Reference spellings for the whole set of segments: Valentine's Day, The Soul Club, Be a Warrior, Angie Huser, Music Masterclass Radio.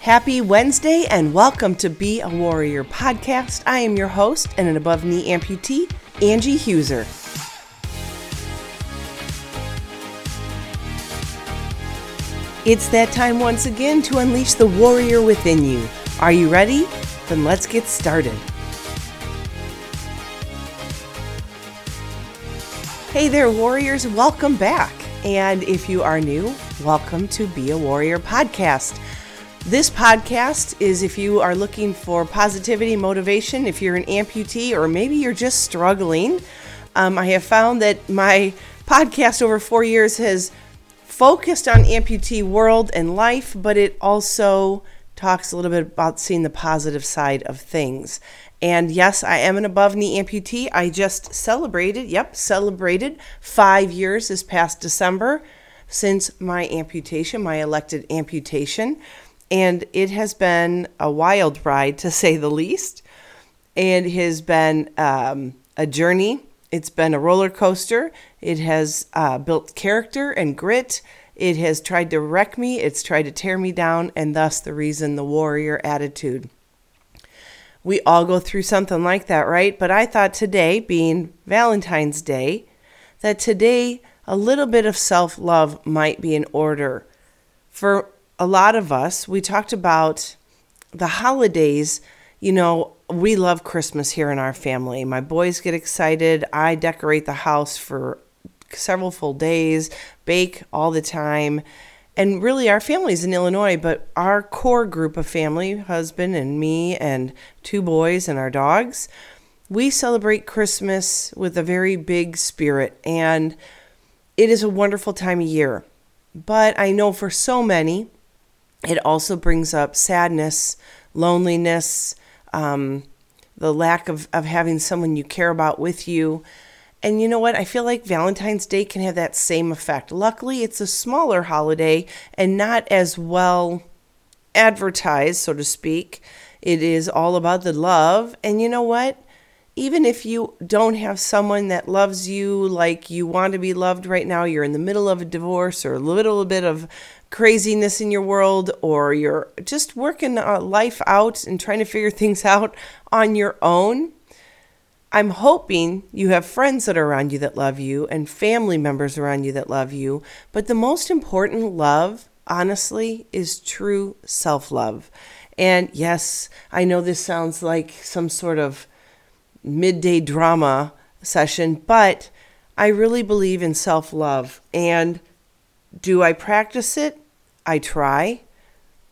Happy Wednesday and welcome to Be a Warrior podcast. I am your host and an above-knee amputee, Angie Huser. It's that time once again to unleash the warrior within you. Are you ready? Then let's get started. Hey there, warriors. Welcome back. And if you are new, welcome to Be a Warrior podcast. This podcast is if you are looking for positivity, motivation, if you're an amputee, or maybe you're just struggling. I have found that my podcast over 4 years has focused on amputee world and life, but it also talks a little bit about seeing the positive side of things. And yes, I am an above-knee amputee. I just celebrated 5 years this past December since my amputation, my elected amputation. And it has been a wild ride, to say the least. It has been a journey. It's been a roller coaster. It has built character and grit. It has tried to wreck me. It's tried to tear me down. And thus the reason, the warrior attitude. We all go through something like that, right? But I thought today, being Valentine's Day, that today a little bit of self-love might be in order. For a lot of us, we talked about the holidays. You know, we love Christmas here in our family. My boys get excited. I decorate the house for several full days, bake all the time. And really, our family's in Illinois, but our core group of family, husband and me and two boys and our dogs, we celebrate Christmas with a very big spirit. And it is a wonderful time of year. But I know for so many, it also brings up sadness, loneliness, the lack of having someone you care about with you. And you know what? I feel like Valentine's Day can have that same effect. Luckily, it's a smaller holiday and not as well advertised, so to speak. It is all about the love. And you know what? Even if you don't have someone that loves you like you want to be loved right now, you're in the middle of a divorce or a little bit of craziness in your world, or you're just working life out and trying to figure things out on your own, I'm hoping you have friends that are around you that love you and family members around you that love you. But the most important love, honestly, is true self-love. And yes, I know this sounds like some sort of midday drama session, but I really believe in self-love. And do I practice it? I try.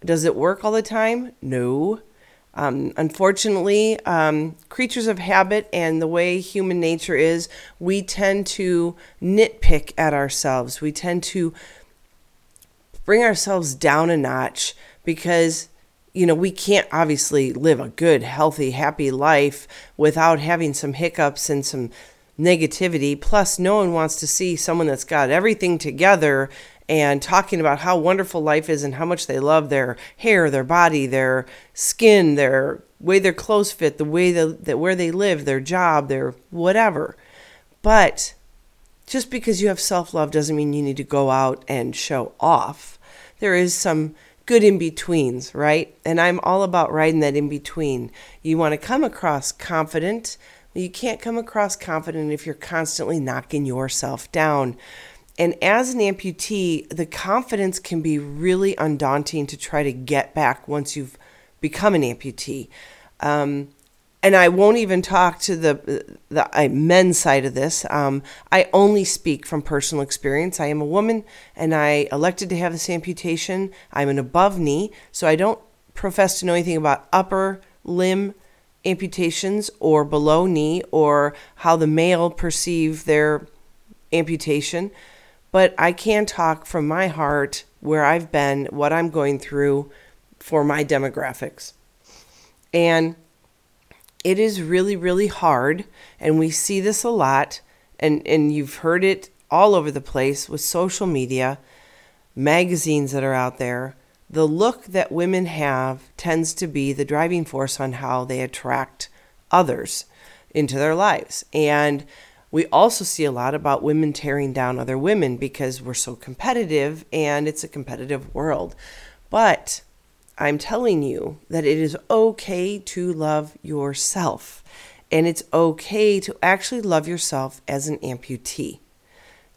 Does it work all the time? No. Unfortunately, creatures of habit and the way human nature is, we tend to nitpick at ourselves. We tend to bring ourselves down a notch because we can't obviously live a good, healthy, happy life without having some hiccups and some negativity. Plus, no one wants to see someone that's got everything together and talking about how wonderful life is and how much they love their hair, their body, their skin, their way their clothes fit, the way that where they live, their job, their whatever. But just because you have self-love doesn't mean you need to go out and show off. There is some good in-betweens, right? And I'm all about riding that in-between. You want to come across confident. You can't come across confident if you're constantly knocking yourself down. And as an amputee, the confidence can be really undaunting to try to get back once you've become an amputee. And I won't even talk to the men's side of this. I only speak from personal experience. I am a woman, and I elected to have this amputation. I'm an above knee, so I don't profess to know anything about upper limb amputations or below knee or how the male perceive their amputation. But I can talk from my heart where I've been, what I'm going through for my demographics. And it is really, really hard, and we see this a lot, and you've heard it all over the place with social media, magazines that are out there. The look that women have tends to be the driving force on how they attract others into their lives. And we also see a lot about women tearing down other women because we're so competitive, and it's a competitive world. But I'm telling you that it is okay to love yourself, and it's okay to actually love yourself as an amputee.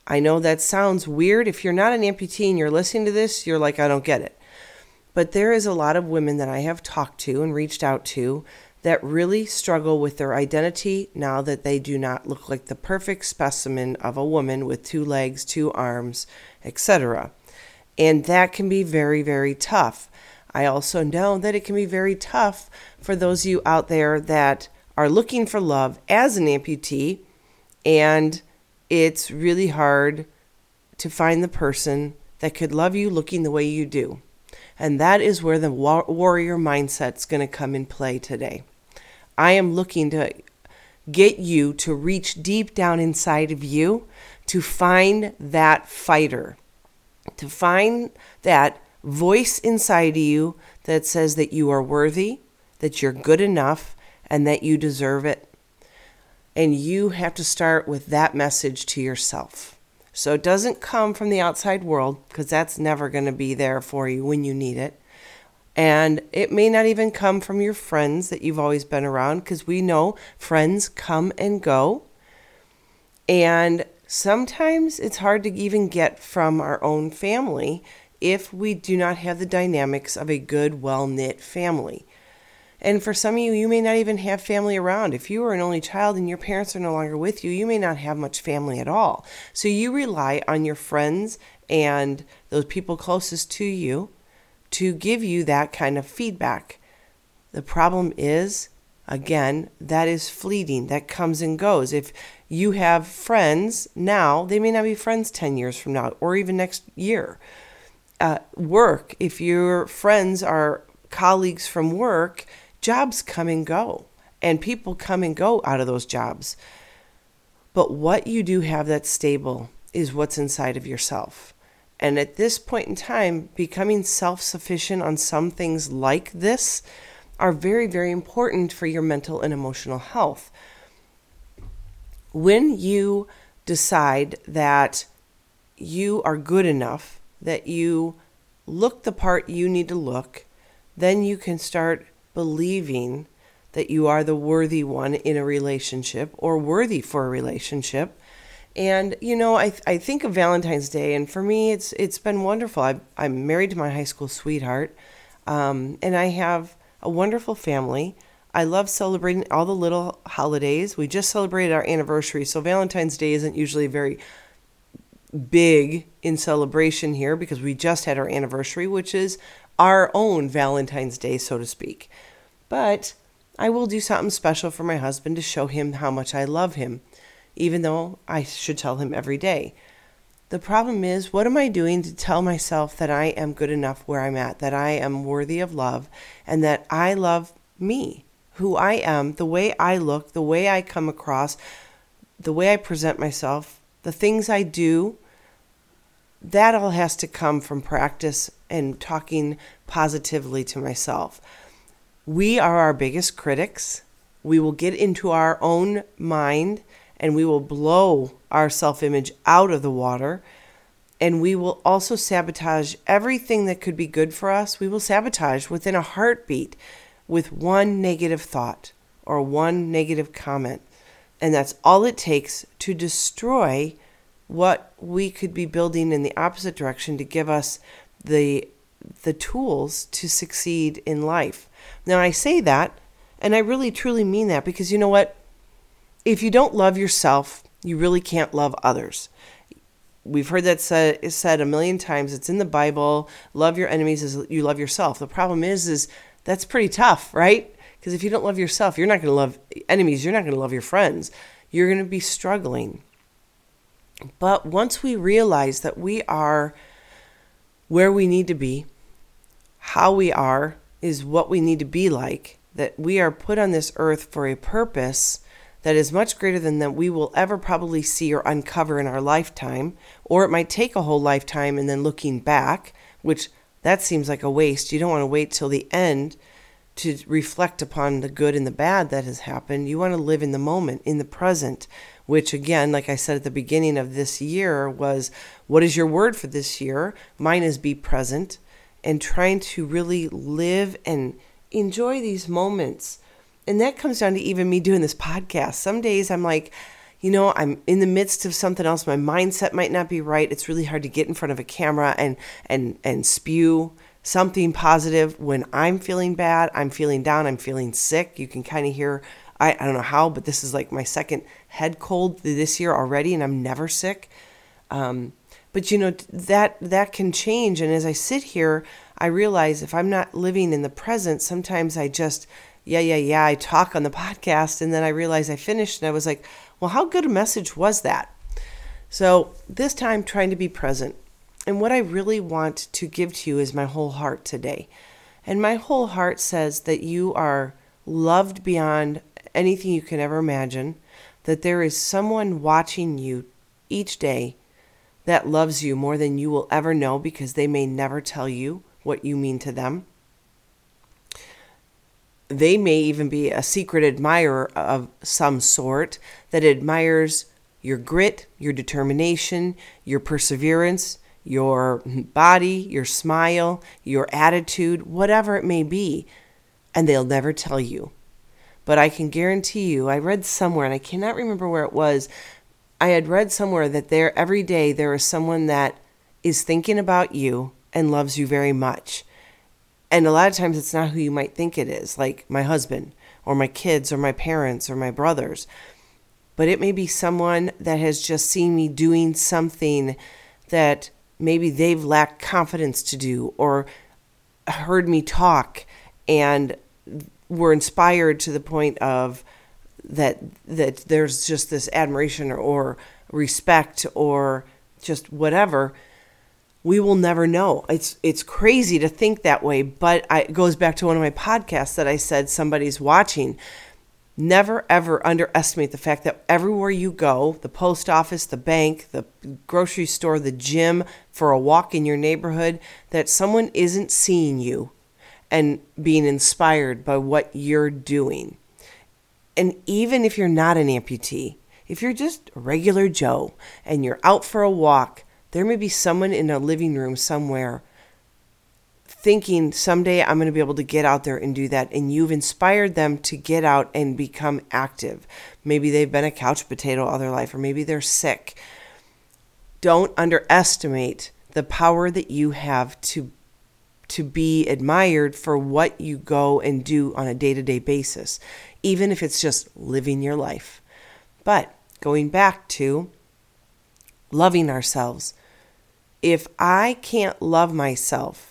I know that sounds weird. If you're not an amputee and you're listening to this, you're like, I don't get it. But there is a lot of women that I have talked to and reached out to that really struggle with their identity now that they do not look like the perfect specimen of a woman with two legs, two arms, etc. And that can be very, very tough. I also know that it can be very tough for those of you out there that are looking for love as an amputee, and it's really hard to find the person that could love you looking the way you do. And that is where the warrior mindset's going to come in play today. I am looking to get you to reach deep down inside of you to find that fighter, to find that voice inside of you that says that you are worthy, that you're good enough, and that you deserve it. And you have to start with that message to yourself. So it doesn't come from the outside world, because that's never going to be there for you when you need it. And it may not even come from your friends that you've always been around, because we know friends come and go. And sometimes it's hard to even get from our own family if we do not have the dynamics of a good, well-knit family. And for some of you, you may not even have family around. If you are an only child and your parents are no longer with you, you may not have much family at all. So you rely on your friends and those people closest to you to give you that kind of feedback. The problem is, again, that is fleeting. That comes and goes. If you have friends now, they may not be friends 10 years from now or even next year. Work, if your friends are colleagues from work, jobs come and go, and people come and go out of those jobs. But what you do have that's stable is what's inside of yourself. And at this point in time, becoming self-sufficient on some things like this are very, very important for your mental and emotional health. When you decide that you are good enough, that you look the part you need to look, then you can start believing that you are the worthy one in a relationship or worthy for a relationship. And, you know, I think of Valentine's Day, and for me, it's been wonderful. I'm married to my high school sweetheart, and I have a wonderful family. I love celebrating all the little holidays. We just celebrated our anniversary, so Valentine's Day isn't usually very big in celebration here because we just had our anniversary, which is our own Valentine's Day, so to speak. But I will do something special for my husband to show him how much I love him, even though I should tell him every day. The problem is, what am I doing to tell myself that I am good enough where I'm at, that I am worthy of love, and that I love me, who I am, the way I look, the way I come across, the way I present myself, the things I do? That all has to come from practice and talking positively to myself. We are our biggest critics. We will get into our own mind and we will blow our self-image out of the water. And we will also sabotage everything that could be good for us. We will sabotage within a heartbeat with one negative thought or one negative comment. And that's all it takes to destroy what we could be building in the opposite direction to give us the tools to succeed in life. Now, I say that, and I really truly mean that, because you know what? If you don't love yourself, you really can't love others. We've heard that said a million times. It's in the Bible. Love your enemies as you love yourself. The problem is that's pretty tough, right? Because if you don't love yourself, you're not going to love enemies. You're not going to love your friends. You're going to be struggling. But once we realize that we are where we need to be, how we are is what we need to be like, that we are put on this earth for a purpose that is much greater than that we will ever probably see or uncover in our lifetime, or it might take a whole lifetime and then looking back, which that seems like a waste. You don't want to wait till the end to reflect upon the good and the bad that has happened. You want to live in the moment, in the present, which again, like I said at the beginning of this year, was what is your word for this year? Mine is be present. and trying to really live and enjoy these moments. And that comes down to even me doing this podcast. Some days I'm like, you know, I'm in the midst of something else. My mindset might not be right. It's really hard to get in front of a camera and spew something positive when I'm feeling bad, I'm feeling down, I'm feeling sick. You can kind of hear, I don't know how, but this is like my second head cold this year already, and I'm never sick. But you know, that can change. And as I sit here, I realize if I'm not living in the present, sometimes I just, I talk on the podcast, and then I realize I finished and I was like, well, how good a message was that? So this time, trying to be present. And what I really want to give to you is my whole heart today. And my whole heart says that you are loved beyond anything you can ever imagine, that there is someone watching you each day that loves you more than you will ever know, because they may never tell you what you mean to them. They may even be a secret admirer of some sort that admires your grit, your determination, your perseverance, your body, your smile, your attitude, whatever it may be, and they'll never tell you. But I can guarantee you, I read somewhere, and I cannot remember where it was, I had read somewhere that there every day there is someone that is thinking about you and loves you very much. And a lot of times it's not who you might think it is, like my husband or my kids or my parents or my brothers. But it may be someone that has just seen me doing something that maybe they've lacked confidence to do, or heard me talk and were inspired to the point of that there's just this admiration or respect or just whatever. We will never know. It's crazy to think that way, but it goes back to one of my podcasts that I said, somebody's watching. Never, ever underestimate the fact that everywhere you go, the post office, the bank, the grocery store, the gym, for a walk in your neighborhood, that someone isn't seeing you and being inspired by what you're doing. And even if you're not an amputee, if you're just a regular Joe and you're out for a walk, there may be someone in a living room somewhere thinking, someday I'm going to be able to get out there and do that. And you've inspired them to get out and become active. Maybe they've been a couch potato all their life, or maybe they're sick. Don't underestimate the power that you have to be admired for what you go and do on a day-to-day basis, even if it's just living your life. But going back to loving ourselves, if I can't love myself,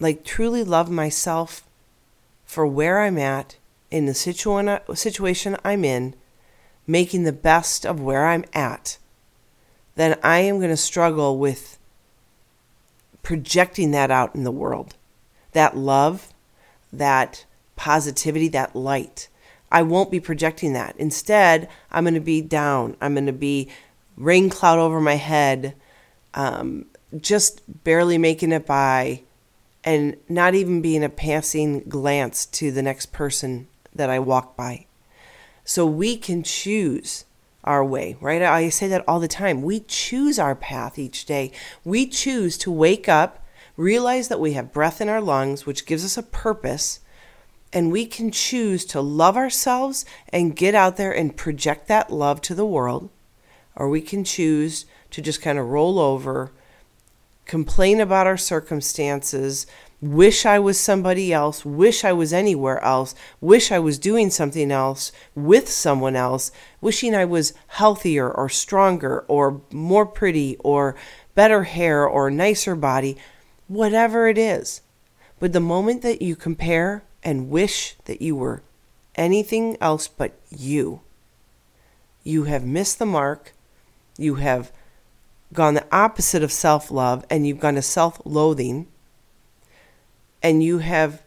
like truly love myself for where I'm at, in the situation I'm in, making the best of where I'm at, then I am going to struggle with projecting that out in the world, that love, that positivity, that light. I won't be projecting that. Instead, I'm going to be down. I'm going to be rain cloud over my head, just barely making it by, and not even being a passing glance to the next person that I walk by. So we can choose our way, right? I say that all the time. We choose our path each day. We choose to wake up, realize that we have breath in our lungs, which gives us a purpose, and we can choose to love ourselves and get out there and project that love to the world, or we can choose to just kind of roll over, complain about our circumstances, wish I was somebody else, wish I was anywhere else, wish I was doing something else with someone else, wishing I was healthier or stronger or more pretty or better hair or nicer body, whatever it is. But the moment that you compare and wish that you were anything else but you, you have missed the mark, you have gone the opposite of self-love, and you've gone to self-loathing, and you have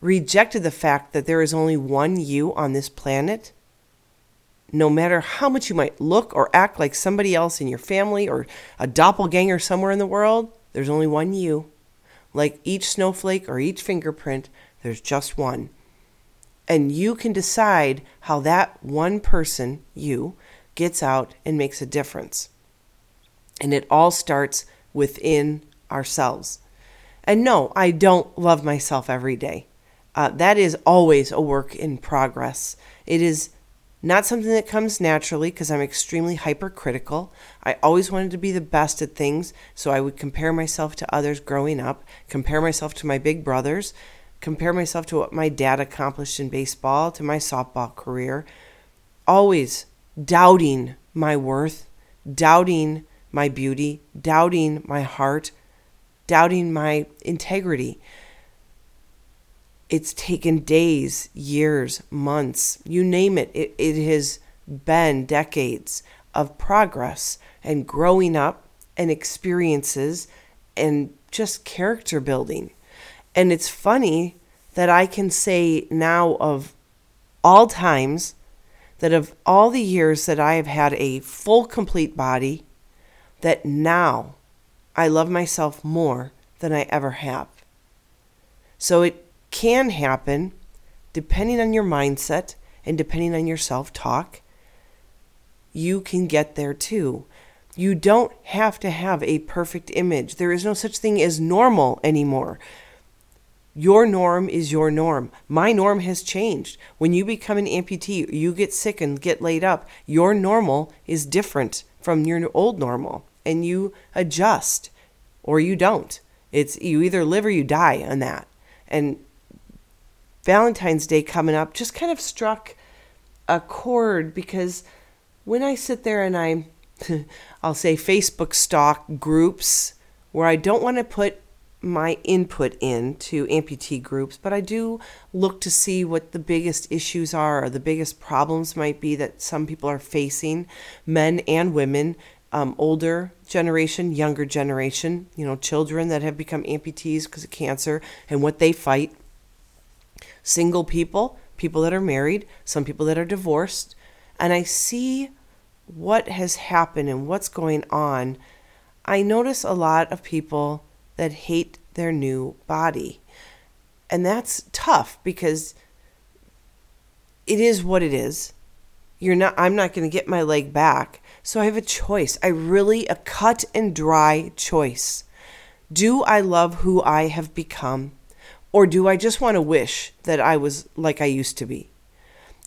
rejected the fact that there is only one you on this planet. No matter how much you might look or act like somebody else in your family or a doppelganger somewhere in the world, there's only one you. Like each snowflake or each fingerprint, there's just one. And you can decide how that one person, you, gets out and makes a difference. And it all starts within ourselves. And no, I don't love myself every day. That is always a work in progress. It is not something that comes naturally because I'm extremely hypercritical. I always wanted to be the best at things, so I would compare myself to others growing up, compare myself to my big brothers, compare myself to what my dad accomplished in baseball, to my softball career, always doubting my worth, doubting my beauty, doubting my heart, doubting my integrity. It's taken days, years, months, you name it. It has been decades of progress and growing up and experiences and just character building. And it's funny that I can say now of all times that of all the years that I have had a full, complete body, that now I love myself more than I ever have. So it can happen depending on your mindset and depending on your self-talk. You can get there too. You don't have to have a perfect image. There is no such thing as normal anymore. Your norm is your norm. My norm has changed. When you become an amputee, you get sick and get laid up. Your normal is different from your old normal, and you adjust or you don't. It's you either live or you die on that. And Valentine's Day coming up just kind of struck a chord, because when I sit there and I'll say Facebook stalk groups where I don't want to put my input into amputee groups, but I do look to see what the biggest issues are or the biggest problems might be that some people are facing, men and women, older generation, younger generation, children that have become amputees because of cancer and what they fight, single people, people that are married, some people that are divorced. And I see what has happened and what's going on. I notice a lot of people that hate their new body. And that's tough because it is what it is. I'm not going to get my leg back. So I have a choice. A cut and dry choice. Do I love who I have become? Or do I just want to wish that I was like I used to be?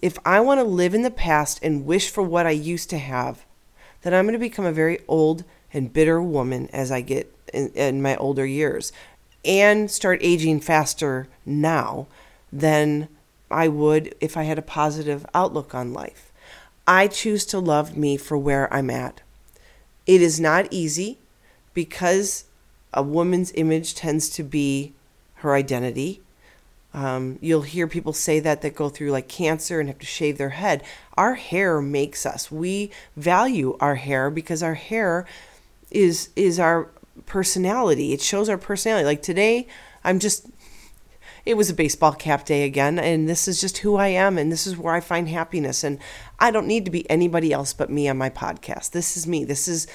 If I want to live in the past and wish for what I used to have, then I'm going to become a very old and bitter woman as I get in my older years and start aging faster now than I would if I had a positive outlook on life. I choose to love me for where I'm at. It is not easy because a woman's image tends to be her identity. You'll hear people say that go through like cancer and have to shave their head. Our hair makes us. We value our hair because our hair is our personality. It shows our personality. Like today, it was a baseball cap day again, and this is just who I am, and this is where I find happiness. And I don't need to be anybody else but me on my podcast. This is me. This is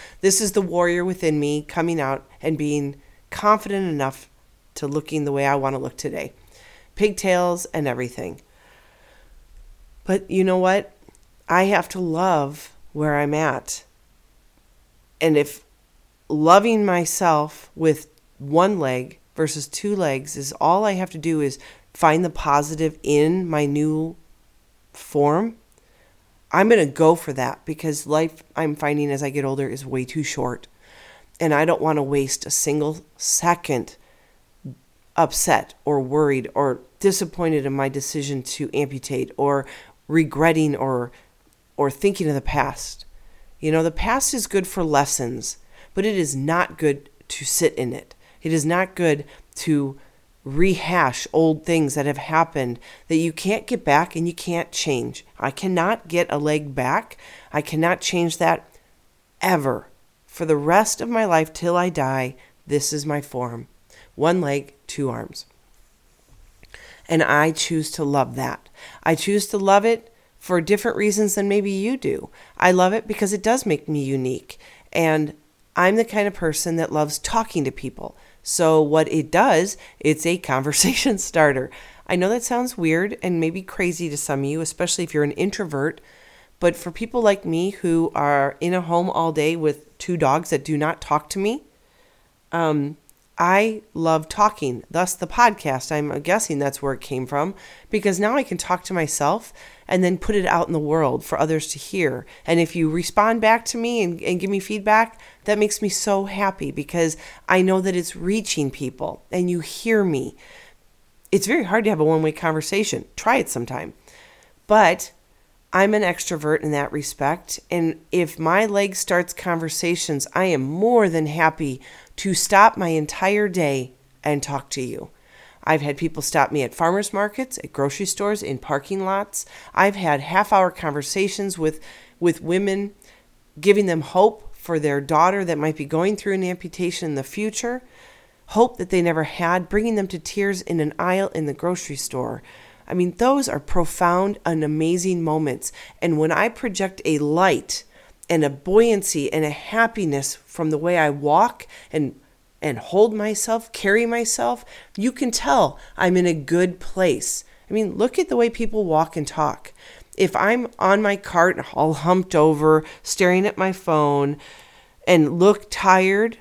the warrior within me coming out and being confident enough to looking the way I want to look today. Pigtails and everything. But you know what? I have to love where I'm at. And if loving myself with one leg versus two legs is all I have to do is find the positive in my new form, I'm going to go for that, because life, I'm finding as I get older, is way too short. And I don't want to waste a single second upset or worried or disappointed in my decision to amputate or regretting or thinking of the past. The past is good for lessons, but it is not good to sit in it. It is not good to rehash old things that have happened that you can't get back and you can't change. I cannot get a leg back. I cannot change that ever. For the rest of my life till I die, this is my form. One leg, two arms. And I choose to love that. I choose to love it for different reasons than maybe you do. I love it because it does make me unique. And I'm the kind of person that loves talking to people. So what it does, it's a conversation starter. I know that sounds weird and maybe crazy to some of you, especially if you're an introvert. But for people like me who are in a home all day with two dogs that do not talk to me, I love talking, thus the podcast. I'm guessing that's where it came from, because now I can talk to myself and then put it out in the world for others to hear. And if you respond back to me and give me feedback, that makes me so happy, because I know that it's reaching people and you hear me. It's very hard to have a one-way conversation. Try it sometime. But I'm an extrovert in that respect, and if my leg starts conversations, I am more than happy to stop my entire day and talk to you. I've had people stop me at farmers markets, at grocery stores, in parking lots. I've had half-hour conversations with women, giving them hope for their daughter that might be going through an amputation in the future, hope that they never had, bringing them to tears in an aisle in the grocery store. I mean, those are profound and amazing moments. And when I project a light and a buoyancy and a happiness from the way I walk and hold myself, carry myself, you can tell I'm in a good place. I mean, look at the way people walk and talk. If I'm on my cart, all humped over, staring at my phone, and look tired,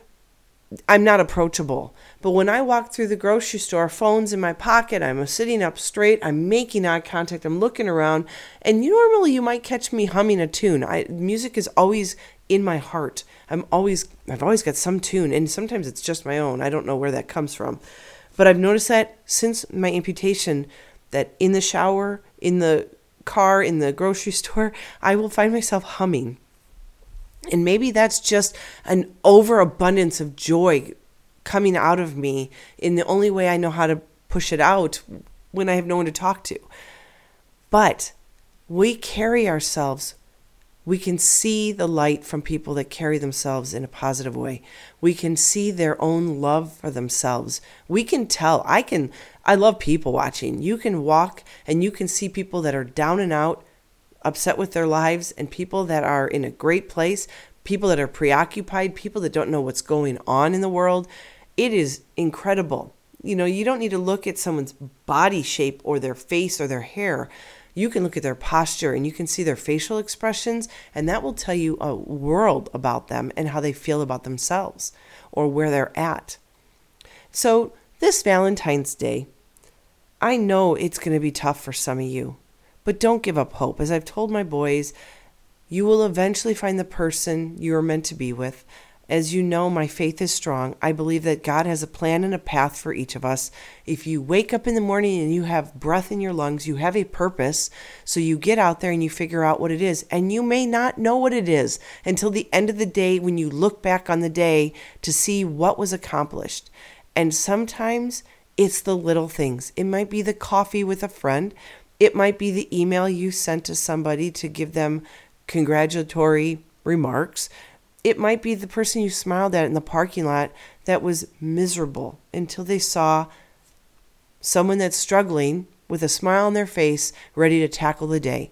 I'm not approachable. But when I walk through the grocery store, phone's in my pocket, I'm sitting up straight, I'm making eye contact, I'm looking around, and normally you might catch me humming a tune. Music is always in my heart. I've always got some tune, and sometimes it's just my own. I don't know where that comes from. But I've noticed that since my amputation, that in the shower, in the car, in the grocery store, I will find myself humming. And maybe that's just an overabundance of joy coming out of me in the only way I know how to push it out when I have no one to talk to. But we carry ourselves. We can see the light from people that carry themselves in a positive way. We can see their own love for themselves. We can tell. I love people watching. You can walk and you can see people that are down and out, upset with their lives, and people that are in a great place, people that are preoccupied, people that don't know what's going on in the world. It is incredible. You know, you don't need to look at someone's body shape or their face or their hair. You can look at their posture and you can see their facial expressions, and that will tell you a world about them and how they feel about themselves or where they're at. So this Valentine's Day, I know it's going to be tough for some of you. But don't give up hope. As I've told my boys, you will eventually find the person you are meant to be with. As you know, my faith is strong. I believe that God has a plan and a path for each of us. If you wake up in the morning and you have breath in your lungs, you have a purpose. So you get out there and you figure out what it is. And you may not know what it is until the end of the day when you look back on the day to see what was accomplished. And sometimes it's the little things. It might be the coffee with a friend. It might be the email you sent to somebody to give them congratulatory remarks. It might be the person you smiled at in the parking lot that was miserable until they saw someone that's struggling with a smile on their face, ready to tackle the day.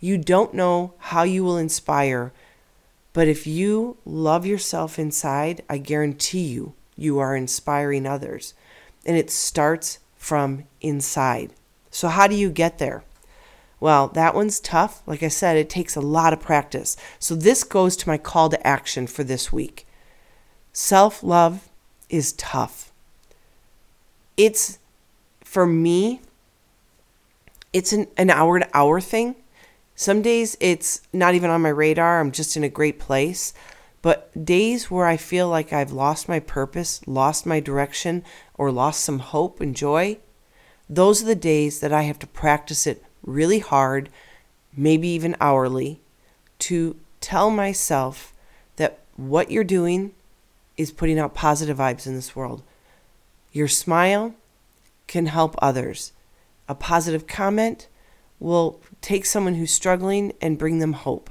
You don't know how you will inspire, but if you love yourself inside, I guarantee you, you are inspiring others. And it starts from inside. So how do you get there? Well, that one's tough. Like I said, it takes a lot of practice. So this goes to my call to action for this week. Self-love is tough. It's, for me, it's an hour-to-hour thing. Some days it's not even on my radar. I'm just in a great place. But days where I feel like I've lost my purpose, lost my direction, or lost some hope and joy, those are the days that I have to practice it really hard, maybe even hourly, to tell myself that what you're doing is putting out positive vibes in this world. Your smile can help others. A positive comment will take someone who's struggling and bring them hope.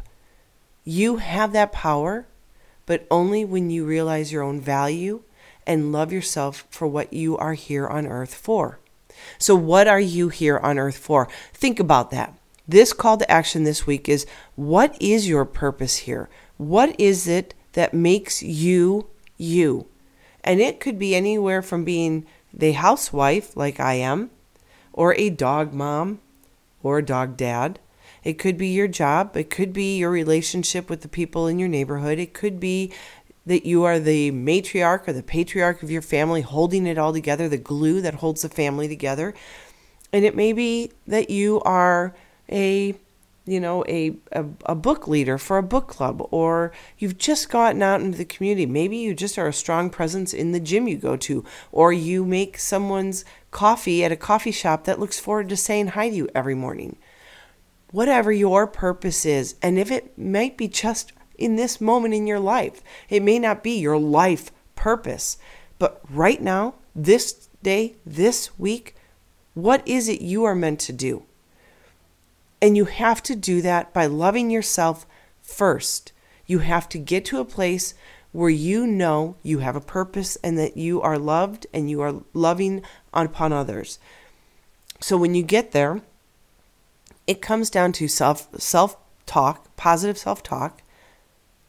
You have that power, but only when you realize your own value and love yourself for what you are here on earth for. So what are you here on earth for? Think about that. This call to action this week is, what is your purpose here? What is it that makes you, you? And it could be anywhere from being the housewife, like I am, or a dog mom, or a dog dad. It could be your job. It could be your relationship with the people in your neighborhood. It could be that you are the matriarch or the patriarch of your family, holding it all together, the glue that holds the family together. And it may be that you are a book leader for a book club, or you've just gotten out into the community. Maybe you just are a strong presence in the gym you go to, or you make someone's coffee at a coffee shop that looks forward to saying hi to you every morning. Whatever your purpose is, and if it might be just in this moment in your life, it may not be your life purpose, but right now, this day, this week, what is it you are meant to do? And you have to do that by loving yourself first. You have to get to a place where you know you have a purpose and that you are loved and you are loving upon others. So when you get there, it comes down to self-talk, positive self-talk.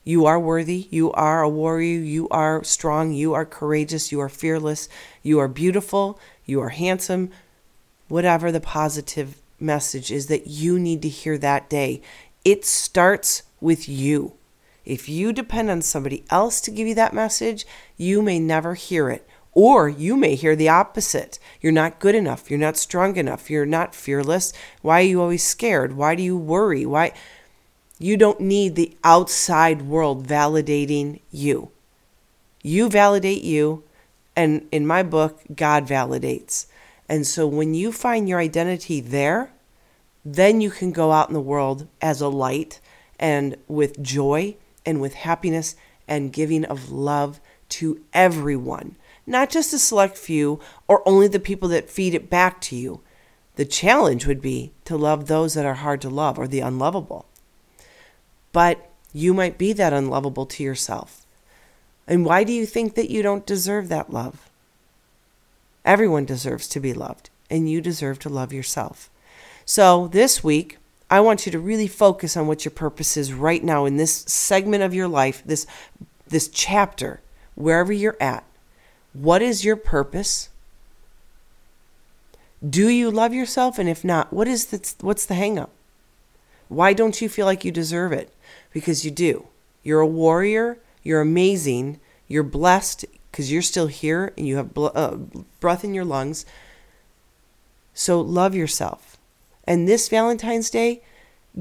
You are worthy. You are a warrior. You are strong. You are courageous. You are fearless. You are beautiful. You are handsome. Whatever the positive message is that you need to hear that day. It starts with you. If you depend on somebody else to give you that message, you may never hear it. Or you may hear the opposite. You're not good enough. You're not strong enough. You're not fearless. Why are you always scared? Why do you worry? Why? You don't need the outside world validating you. You validate you. And in my book, God validates. And so when you find your identity there, then you can go out in the world as a light and with joy and with happiness and giving of love to everyone, not just a select few or only the people that feed it back to you. The challenge would be to love those that are hard to love or the unlovable. But you might be that unlovable to yourself. And why do you think that you don't deserve that love? Everyone deserves to be loved, and you deserve to love yourself. So this week, I want you to really focus on what your purpose is right now in this segment of your life, this chapter, wherever you're at. What is your purpose? Do you love yourself? And if not, what's the hang up? Why don't you feel like you deserve it? Because you do. You're a warrior. You're amazing. You're blessed, because you're still here and you have breath in your lungs. So love yourself. And this Valentine's Day,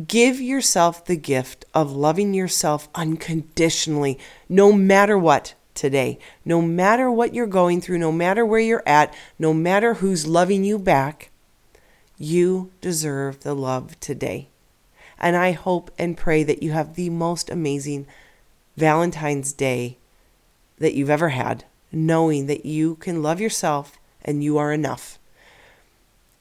give yourself the gift of loving yourself unconditionally, no matter what today, no matter what you're going through, no matter where you're at, no matter who's loving you back, you deserve the love today. And I hope and pray that you have the most amazing Valentine's Day that you've ever had, knowing that you can love yourself and you are enough.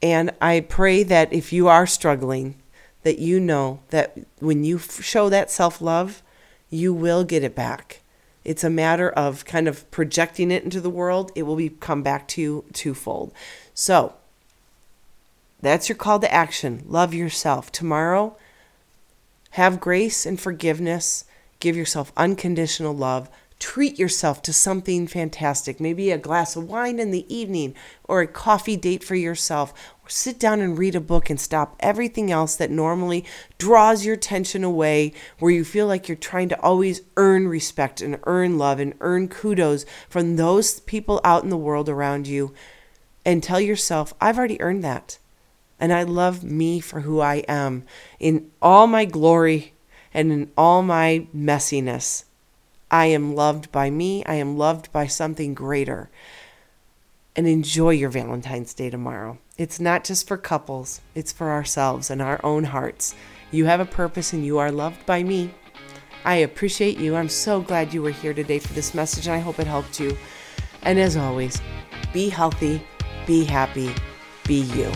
And I pray that if you are struggling, that you know that when you show that self-love, you will get it back. It's a matter of kind of projecting it into the world. It will come back to you twofold. So that's your call to action. Love yourself. Tomorrow, have grace and forgiveness. Give yourself unconditional love. Treat yourself to something fantastic, maybe a glass of wine in the evening or a coffee date for yourself, or sit down and read a book and stop everything else that normally draws your attention away, where you feel like you're trying to always earn respect and earn love and earn kudos from those people out in the world around you, and tell yourself, I've already earned that. And I love me for who I am in all my glory and in all my messiness. I am loved by me. I am loved by something greater. And enjoy your Valentine's Day tomorrow. It's not just for couples. It's for ourselves and our own hearts. You have a purpose and you are loved by me. I appreciate you. I'm so glad you were here today for this message, and I hope it helped you. And as always, be healthy, be happy, be you.